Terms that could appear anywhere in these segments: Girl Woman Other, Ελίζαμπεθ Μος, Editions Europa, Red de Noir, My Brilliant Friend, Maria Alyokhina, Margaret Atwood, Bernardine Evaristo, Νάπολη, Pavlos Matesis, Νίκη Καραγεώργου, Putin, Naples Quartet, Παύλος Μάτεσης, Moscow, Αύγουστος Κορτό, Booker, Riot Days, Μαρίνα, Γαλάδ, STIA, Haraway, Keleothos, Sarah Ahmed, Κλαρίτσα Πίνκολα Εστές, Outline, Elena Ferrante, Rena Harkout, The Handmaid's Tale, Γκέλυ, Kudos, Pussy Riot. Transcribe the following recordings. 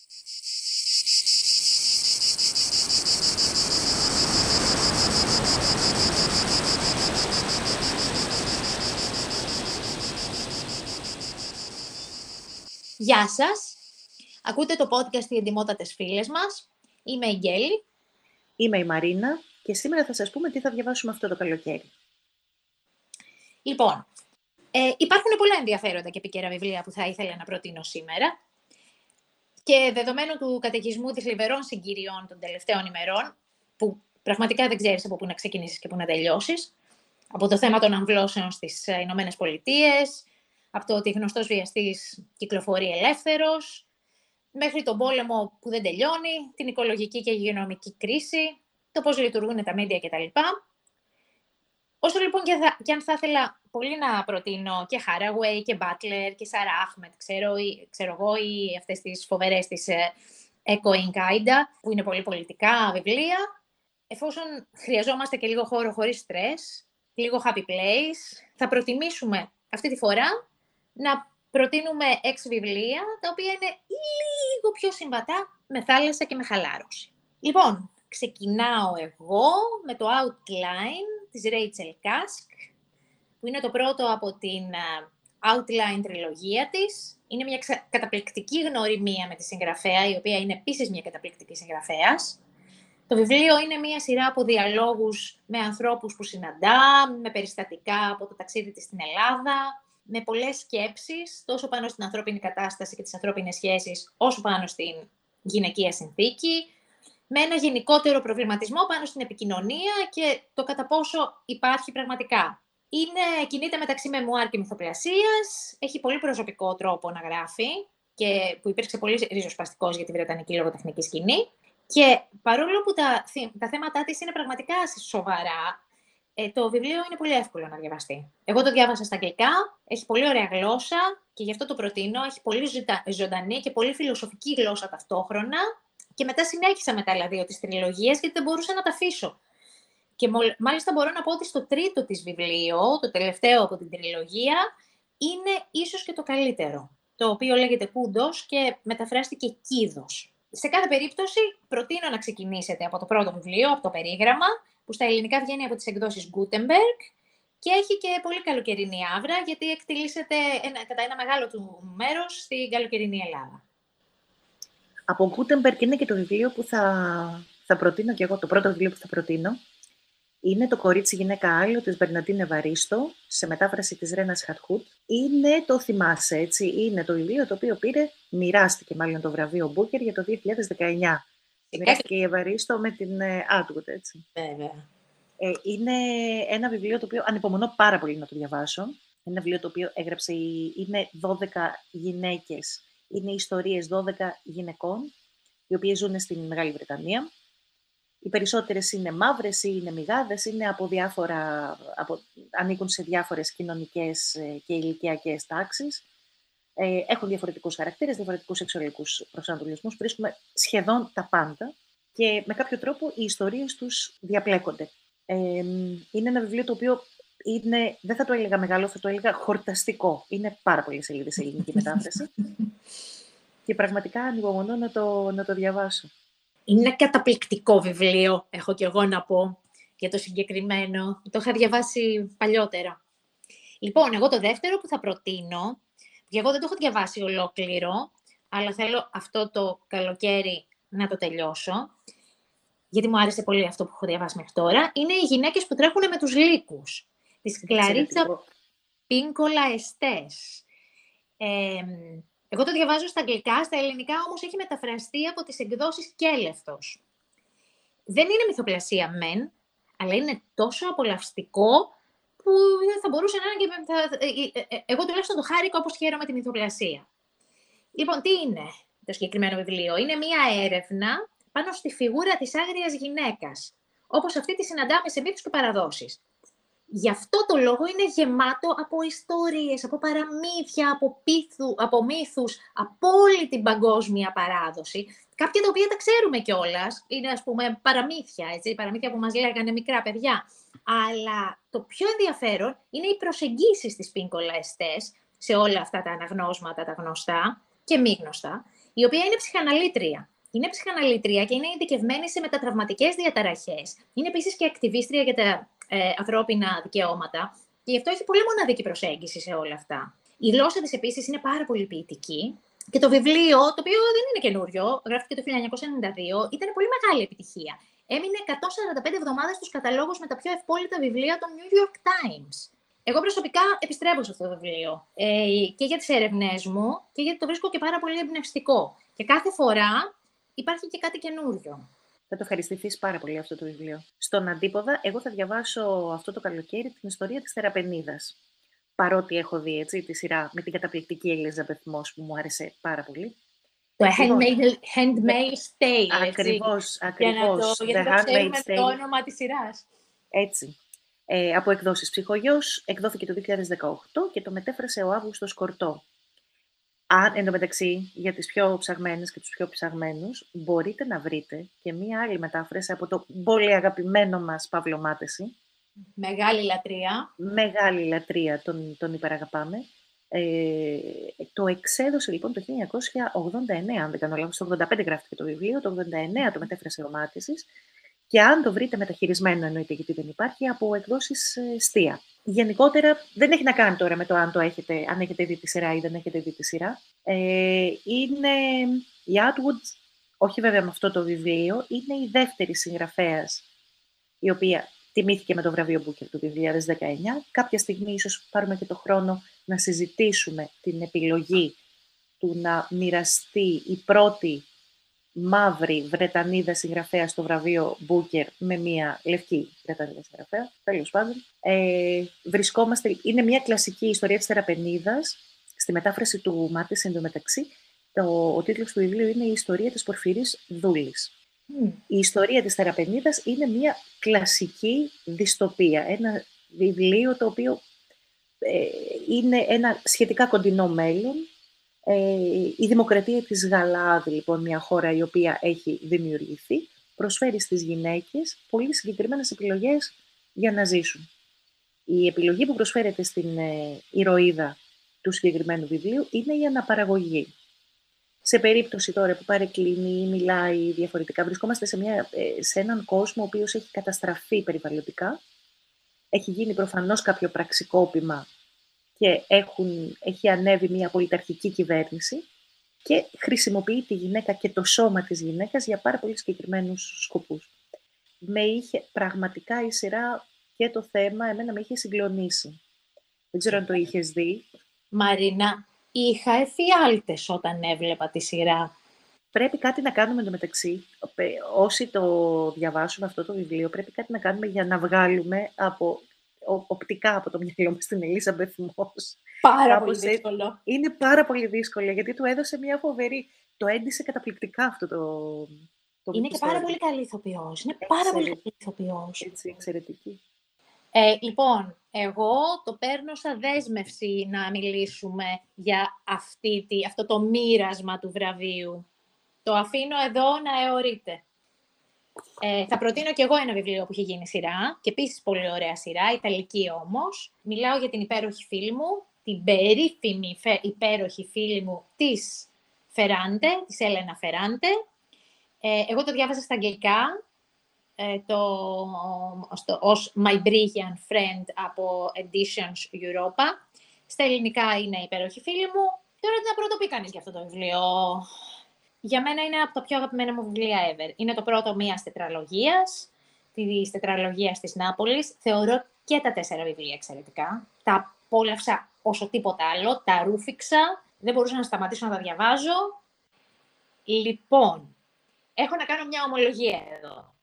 Γεια σας. Ακούτε το podcast «Οι εντιμότατες φίλες μας». Είμαι η Γκέλυ. Είμαι η Μαρίνα. Και σήμερα θα σας πούμε τι θα διαβάσουμε αυτό το καλοκαίρι. Λοιπόν, υπάρχουν πολλά ενδιαφέροντα και επικαιρά βιβλία που θα ήθελα να προτείνω σήμερα. Και δεδομένου του καταιγισμού της θλιβερών συγκυριών των τελευταίων ημερών, που πραγματικά δεν ξέρεις από πού να ξεκινήσεις και πού να τελειώσεις, από το θέμα των αμβλώσεων στις Ηνωμένες Πολιτείες, από το ότι γνωστός βιαστής κυκλοφορεί ελεύθερος, μέχρι τον πόλεμο που δεν τελειώνει, την οικολογική και υγειονομική κρίση, το πώς λειτουργούν τα μίντια κτλ. Όσο λοιπόν και αν θα ήθελα πολύ να προτείνω και Haraway και Butler και Sarah Ahmed, ξέρω εγώ, ή αυτές τις φοβερές της Echo Incaida, που είναι πολύ πολιτικά βιβλία, εφόσον χρειαζόμαστε και λίγο χώρο χωρίς στρες, λίγο happy place, θα προτιμήσουμε αυτή τη φορά να προτείνουμε 6 βιβλία, τα οποία είναι λίγο πιο συμβατά με θάλασσα και με χαλάρωση. Λοιπόν, ξεκινάω εγώ με το Outline της Rachel Cask, που είναι το πρώτο από την Outline τριλογία της. Είναι μια καταπληκτική γνωριμία με τη συγγραφέα, η οποία είναι επίσης μια καταπληκτική συγγραφέας. Το βιβλίο είναι μια σειρά από διαλόγους με ανθρώπους που συναντά, με περιστατικά από το ταξίδι της στην Ελλάδα, με πολλές σκέψεις, τόσο πάνω στην ανθρώπινη κατάσταση και τις ανθρώπινες σχέσεις, όσο πάνω στην γυναικεία συνθήκη, με ένα γενικότερο προβληματισμό πάνω στην επικοινωνία και το κατά πόσο υπάρχει πραγματικά. Κινείται μεταξύ μεμουάρ και μυθοπλασίας, έχει πολύ προσωπικό τρόπο να γράφει και που υπήρξε πολύ ριζοσπαστικός για τη βρετανική λογοτεχνική σκηνή. Και παρόλο που τα θέματά της είναι πραγματικά σοβαρά, το βιβλίο είναι πολύ εύκολο να διαβαστεί. Εγώ το διάβασα στα αγγλικά, έχει πολύ ωραία γλώσσα και γι' αυτό το προτείνω. Έχει πολύ ζωντανή και πολύ φιλοσοφική γλώσσα ταυτόχρονα. Και μετά συνέχισα με τα άλλα 2 της τριλογίας, γιατί δεν μπορούσα να τα αφήσω. Και μάλιστα μπορώ να πω ότι στο 3ο της βιβλίο, το τελευταίο από την τριλογία, είναι ίσως και το καλύτερο, το οποίο λέγεται Kudos και μεταφράστηκε Κίδος. Σε κάθε περίπτωση, προτείνω να ξεκινήσετε από το πρώτο βιβλίο, από το περίγραμμα, που στα ελληνικά βγαίνει από τις εκδόσεις Gutenberg και έχει και πολύ καλοκαιρινή άβρα, γιατί εκτελήσεται κατά ένα μεγάλο του μέρος στην καλοκαιρινή Ελλάδα. Από Gutenberg είναι και το βιβλίο που θα προτείνω και εγώ, το πρώτο βιβλίο που θα προτείνω. Είναι το «Κορίτσι γυναίκα άλλο» της Bernardine Evaristo, σε μετάφραση της Rena Harkout. Είναι, το θυμάσαι, έτσι, είναι το βιβλίο το οποίο μοιράστηκε μάλλον το βραβείο Booker για το 2019. Μοιράστηκε η Evaristo με την Atwood, έτσι. Βέβαια. Είναι ένα βιβλίο το οποίο ανυπομονώ πάρα πολύ να το διαβάσω. Ένα βιβλίο το οποίο έγραψε, είναι 12 γυναίκες. Είναι ιστορίες 12 γυναικών, οι οποίες ζουν στην Μεγάλη Βρετανία. Οι περισσότερες είναι μαύρες ή είναι μυγάδες, είναι ανήκουν σε διάφορες κοινωνικές και ηλικιακές τάξεις. Έχουν διαφορετικούς χαρακτήρες, διαφορετικούς σεξουαλικούς προσανατολισμούς. Βρίσκουμε σχεδόν τα πάντα και με κάποιο τρόπο οι ιστορίες τους διαπλέκονται. Είναι ένα βιβλίο το οποίο είναι, δεν θα το έλεγα μεγάλο, θα το έλεγα χορταστικό. Είναι πάρα πολλές σελίδες σε ελληνική μετάφραση και πραγματικά ανυπομονώ να το διαβάσω. Είναι ένα καταπληκτικό βιβλίο, έχω και εγώ να πω, για το συγκεκριμένο. Το είχα διαβάσει παλιότερα. Λοιπόν, εγώ το δεύτερο που θα προτείνω, και εγώ δεν το έχω διαβάσει ολόκληρο, αλλά θέλω αυτό το καλοκαίρι να το τελειώσω, γιατί μου άρεσε πολύ αυτό που έχω διαβάσει μέχρι τώρα, είναι «Οι γυναίκες που τρέχουν με τους λύκους», της Κλαρίτσα Πίνκολα Εστές. Εγώ το διαβάζω στα αγγλικά, στα ελληνικά όμως έχει μεταφραστεί από τις εκδόσεις Κέλευθος. Δεν είναι μυθοπλασία μεν, αλλά είναι τόσο απολαυστικό που θα μπορούσε να είναι και... Εγώ τουλάχιστον το χάρηκα όπως χαίρομαι τη μυθοπλασία. Λοιπόν, τι είναι το συγκεκριμένο βιβλίο. Είναι μία έρευνα πάνω στη φιγούρα της άγριας γυναίκας, όπως αυτή τη συναντάμε σε μύθους και παραδόσεις. Γι' αυτό το λόγο είναι γεμάτο από ιστορίες, από παραμύθια, από μύθους, από όλη την παγκόσμια παράδοση. Κάποια τα οποία τα ξέρουμε κιόλας, είναι ας πούμε παραμύθια, έτσι, παραμύθια που μας λέγανε μικρά παιδιά. Αλλά το πιο ενδιαφέρον είναι οι προσεγγίσεις της Πίνκολα Εστές σε όλα αυτά τα αναγνώσματα, τα γνωστά και μη γνωστά. η οποία είναι ψυχαναλήτρια. Είναι ψυχαναλήτρια και είναι ειδικευμένη σε μετατραυματικές διαταραχές. Είναι επίσης και ακτιβίστρια για τα ανθρώπινα δικαιώματα και γι' αυτό έχει πολύ μοναδική προσέγγιση σε όλα αυτά. Η γλώσσα της επίσης είναι πάρα πολύ ποιητική. Και το βιβλίο, το οποίο δεν είναι καινούριο, γράφτηκε το 1992, ήταν πολύ μεγάλη επιτυχία. Έμεινε 145 εβδομάδες στους καταλόγους με τα πιο ευπόλυτα βιβλία των New York Times. Εγώ προσωπικά επιστρέφω σε αυτό το βιβλίο και για τις έρευνές μου και γιατί το βρίσκω και πάρα πολύ εμπνευστικό. Και κάθε φορά υπάρχει και κάτι καινούριο. Θα το ευχαριστηθείς πάρα πολύ αυτό το βιβλίο. Στον αντίποδα, εγώ θα διαβάσω αυτό το καλοκαίρι την ιστορία της Θεραπενίδας. Παρότι έχω δει έτσι, τη σειρά με την καταπληκτική Ελίζαμπεθ Μος που μου άρεσε πάρα πολύ. Το Handmaid's Tale. Ακριβώς. Για να το ξέρουμε το όνομα της σειράς. Έτσι. Από εκδόσεις Ψυχογιός, εκδόθηκε το 2018 και το μετέφρασε ο Αύγουστος Κορτό. Εν τω μεταξύ, για τις πιο ψαγμένες και τους πιο ψαγμένους, μπορείτε να βρείτε και μία άλλη μετάφραση από το πολύ αγαπημένο μας Παύλο Μάτεση. Μεγάλη λατρεία. Μεγάλη λατρεία, τον υπεραγαπάμε. Το εξέδωσε λοιπόν το 1989, αν δεν κάνω λάθος, το 1985 γράφτηκε το βιβλίο, το 1989 το μετέφρασε ο Μάτησης. Και αν το βρείτε μεταχειρισμένο, εννοείται, γιατί δεν υπάρχει, από εκδόσεις STIA. Γενικότερα, δεν έχει να κάνει τώρα με το αν έχετε δει τη σειρά ή δεν έχετε δει τη σειρά. Είναι η Atwood, όχι βέβαια με αυτό το βιβλίο, είναι η δεύτερη συγγραφέας, η οποία τιμήθηκε με το βραβείο Booker του 2019. Κάποια στιγμή ίσως πάρουμε και το χρόνο να συζητήσουμε την επιλογή του να μοιραστεί η πρώτη μαύρη Βρετανίδα συγγραφέα στο βραβείο Booker με μια λευκή Βρετανίδα συγγραφέα. Τέλος πάντων, είναι μια κλασική ιστορία της Θεραπενίδας. Στη μετάφραση του Μάτης, εντωμεταξύ, ο τίτλος του βιβλίου είναι «Η ιστορία της Πορφυρής Δούλης». Η ιστορία της Θεραπενίδας είναι μια κλασική δυστοπία. Ένα βιβλίο το οποίο είναι ένα σχετικά κοντινό μέλλον. Η δημοκρατία της Γαλάδ, λοιπόν, μια χώρα η οποία έχει δημιουργηθεί, προσφέρει στις γυναίκες πολύ συγκεκριμένες επιλογές για να ζήσουν. Η επιλογή που προσφέρεται στην ηρωίδα του συγκεκριμένου βιβλίου είναι η αναπαραγωγή. Σε περίπτωση τώρα που παρεκκλίνει ή μιλάει διαφορετικά, βρισκόμαστε σε έναν κόσμο ο οποίος έχει καταστραφεί περιβαλλοντικά, έχει γίνει προφανώς κάποιο πραξικόπημα και έχει ανέβει μια πολιταρχική κυβέρνηση και χρησιμοποιεί τη γυναίκα και το σώμα της γυναίκας για πάρα πολύ συγκεκριμένους σκοπούς. Με είχε πραγματικά η σειρά και το θέμα, εμένα με είχε συγκλονίσει. Δεν ξέρω αν το είχες δει. Μαρίνα, είχα εφιάλτες όταν έβλεπα τη σειρά. Πρέπει κάτι να κάνουμε εντωμεταξύ. Όσοι το διαβάσουμε αυτό το βιβλίο, πρέπει κάτι να κάνουμε για να βγάλουμε οπτικά από το μυαλό μας την Ελίζαμπεθ Μος. Πάρα πολύ δύσκολο. Είναι πάρα πολύ δύσκολο, γιατί του έδωσε μια φοβερή. Το έντυσε καταπληκτικά αυτό το είναι και πάρα πολύ καλή ηθοποιός. Είναι πάρα πολύ καλή ηθοποιός. Έτσι, εξαιρετική. Λοιπόν, εγώ το παίρνω σαν δέσμευση να μιλήσουμε για αυτό το μοίρασμα του βραβείου. Το αφήνω εδώ να αιωρείται. Θα προτείνω κι εγώ ένα βιβλίο που έχει γίνει σειρά, και επίσης πολύ ωραία σειρά, ιταλική όμως. Μιλάω για την υπέροχη φίλη μου, την περίφημη υπέροχη φίλη μου της Φεράντε, της Έλενα Φεράντε. Εγώ το διάβασα στα αγγλικά, ως My Brilliant Friend από Editions Europa. Στα ελληνικά είναι η υπέροχη φίλη μου. Τώρα τι να πρωτοπεί κανείς για αυτό το βιβλίο. Για μένα είναι από τα πιο αγαπημένα μου βιβλία ever. Είναι το πρώτο μιας τετραλογίας, της τετραλογίας της Νάπολης. Θεωρώ και τα 4 βιβλία εξαιρετικά. Τα απόλαυσα όσο τίποτα άλλο, τα ρούφηξα. Δεν μπορούσα να σταματήσω να τα διαβάζω. Λοιπόν, έχω να κάνω μια ομολογία εδώ.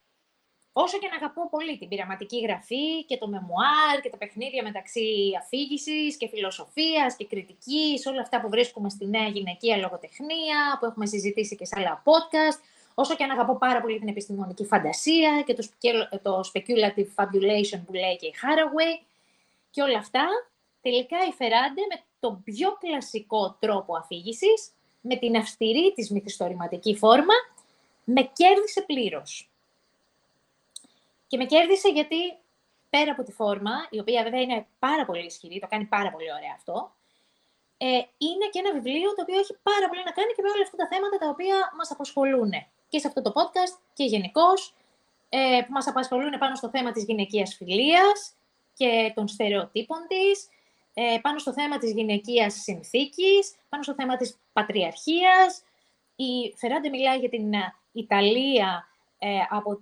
Όσο και να αγαπώ πολύ την πειραματική γραφή και το μεμουάρ και τα παιχνίδια μεταξύ αφήγησης και φιλοσοφίας και κριτικής, όλα αυτά που βρίσκουμε στη νέα γυναικεία λογοτεχνία, που έχουμε συζητήσει και σε άλλα podcast, όσο και να αγαπώ πάρα πολύ την επιστημονική φαντασία και το speculative fabulation που λέει και η Haraway και όλα αυτά, τελικά η Φεράντε με τον πιο κλασικό τρόπο αφήγησης, με την αυστηρή της μυθιστορηματική φόρμα, με κέρδισε πλήρως. Και με κέρδισε γιατί πέρα από τη φόρμα, η οποία βέβαια είναι πάρα πολύ ισχυρή, το κάνει πάρα πολύ ωραία αυτό, είναι και ένα βιβλίο το οποίο έχει πάρα πολύ να κάνει και με όλα αυτά τα θέματα τα οποία μας απασχολούν και σε αυτό το podcast και γενικώς, που μας απασχολούν πάνω στο θέμα της γυναικείας φιλίας και των στερεοτύπων της, πάνω στο θέμα της γυναικείας συνθήκης, πάνω στο θέμα της πατριαρχίας. Η Φεράντε μιλάει για την Ιταλία από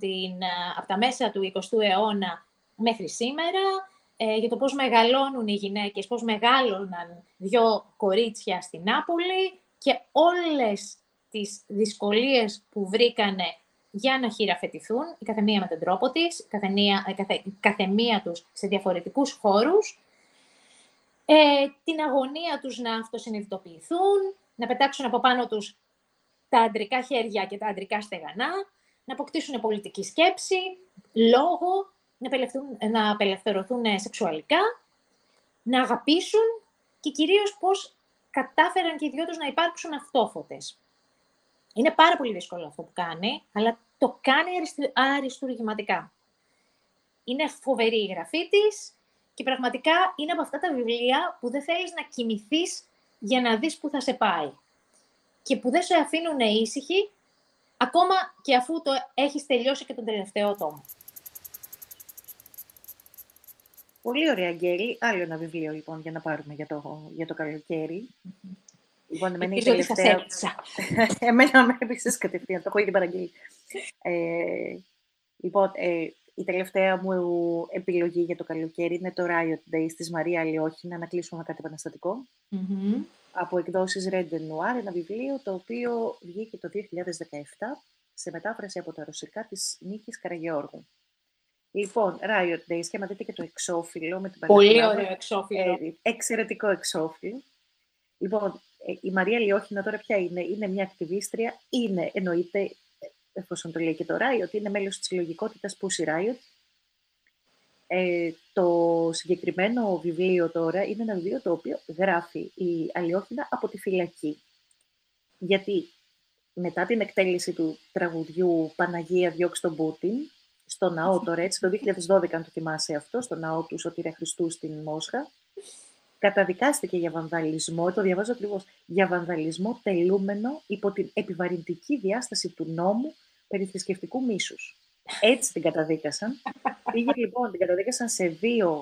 τα μέσα του 20ου αιώνα μέχρι σήμερα, για το πώς μεγαλώνουν οι γυναίκες, πώς μεγάλωναν δυο κορίτσια στην Νάπολη και όλες τις δυσκολίες που βρήκανε για να χειραφετηθούν, η καθεμία με τον τρόπο της, η καθεμία τους σε διαφορετικούς χώρους, την αγωνία τους να αυτοσυνειδητοποιηθούν, να πετάξουν από πάνω τους τα αντρικά χέρια και τα αντρικά στεγανά, να αποκτήσουν πολιτική σκέψη, λόγο, να απελευθερωθούν σεξουαλικά, να αγαπήσουν και κυρίως πώς κατάφεραν και οι δυο τους να υπάρξουν αυτόφωτες. Είναι πάρα πολύ δύσκολο αυτό που κάνει, αλλά το κάνει αριστουργηματικά. Είναι φοβερή η γραφή της και πραγματικά είναι από αυτά τα βιβλία που δεν θέλεις να κοιμηθείς για να δεις που θα σε πάει. Και που δεν σε αφήνουν ήσυχοι, ακόμα και αφού το έχεις τελειώσει και τον τελευταίο τόμο. Πολύ ωραία, Γκέλυ. Άλλο ένα βιβλίο, λοιπόν, για να πάρουμε για το καλοκαίρι. Mm-hmm. Λοιπόν, εμένα η τελευταία... Εμένα με έπαιξες κατευθείαν, το έχω ήδη παραγγείλει. Λοιπόν, η τελευταία μου επιλογή για το καλοκαίρι είναι το Riot Days της Maria Alyokhina, να κλείσουμε με κάτι επαναστατικό. Mm-hmm. Από εκδόσεις Red de Noir, ένα βιβλίο το οποίο βγήκε το 2017 σε μετάφραση από τα ρωσικά της Νίκης Καραγεώργου. Λοιπόν, Riot Days, και άμα δείτε και το εξώφυλλο με την παραγωγή. Πολύ ωραίο εξώφυλλο. Εξαιρετικό εξώφυλλο. Λοιπόν, η Μαρία Αλιόχινα τώρα ποια είναι? Είναι μια ακτιβίστρια, είναι, εννοείται, εφόσον το λέει και το Riot, είναι μέλος της συλλογικότητας Pussy Riot. Το συγκεκριμένο βιβλίο τώρα είναι ένα βιβλίο το οποίο γράφει η Αλιόχινα από τη φυλακή. Γιατί μετά την εκτέλεση του τραγουδιού «Παναγία διώξ' τον Πούτιν», στο ναό τώρα, έτσι, το 2012, αν το θυμάσαι αυτό, στο ναό του Σωτήρα Χριστού στην Μόσχα, καταδικάστηκε για βανδαλισμό, το διαβάζω ακριβώς, για βανδαλισμό τελούμενο υπό την επιβαρυντική διάσταση του νόμου περί θρησκευτικού μίσους. Έτσι την καταδίκασαν. Πήγε λοιπόν, την καταδίκασαν σε 2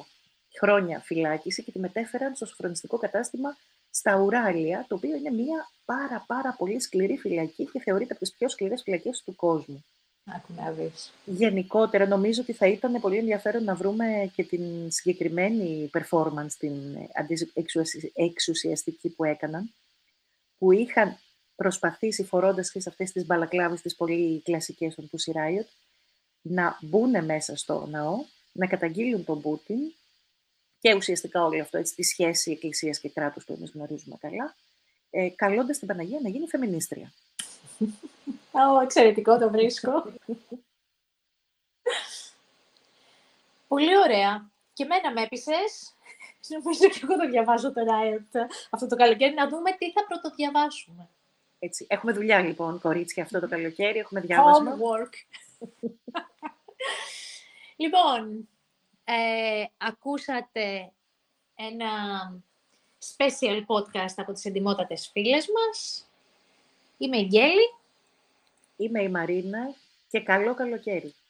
χρόνια φυλάκιση και τη μετέφεραν στο σοφρονιστικό κατάστημα στα Ουράλια, το οποίο είναι μια πάρα πολύ σκληρή φυλακή και θεωρείται από τις πιο σκληρές φυλακές του κόσμου. Γενικότερα, νομίζω ότι θα ήταν πολύ ενδιαφέρον να βρούμε και την συγκεκριμένη performance, την εξουσιαστική που έκαναν, που είχαν προσπαθήσει, φορώντας και σε αυτές τις μπαλακλάβες τις πολύ κλασικές των Pussy Riot, να μπουν μέσα στο ναό, να καταγγείλουν τον Πούτιν και ουσιαστικά όλο αυτό, έτσι, τη σχέση εκκλησίας και κράτους που εμείς γνωρίζουμε καλά, καλώντας την Παναγία να γίνει φεμινίστρια. Εξαιρετικό, το βρίσκω. Πολύ ωραία. Και μένα με έπεισες. Νομίζω και εγώ το διαβάζω το Riot αυτό το καλοκαίρι, να δούμε τι θα πρωτοδιαβάσουμε. Έτσι. Έχουμε δουλειά, λοιπόν, κορίτσια, αυτό το καλοκαίρι. Έχουμε διάβασμα. Homework. Λοιπόν, ακούσατε ένα special podcast από τις εντιμότατες φίλες μας. Είμαι η Γκέλυ. Είμαι η Μαρίνα και καλό καλοκαίρι.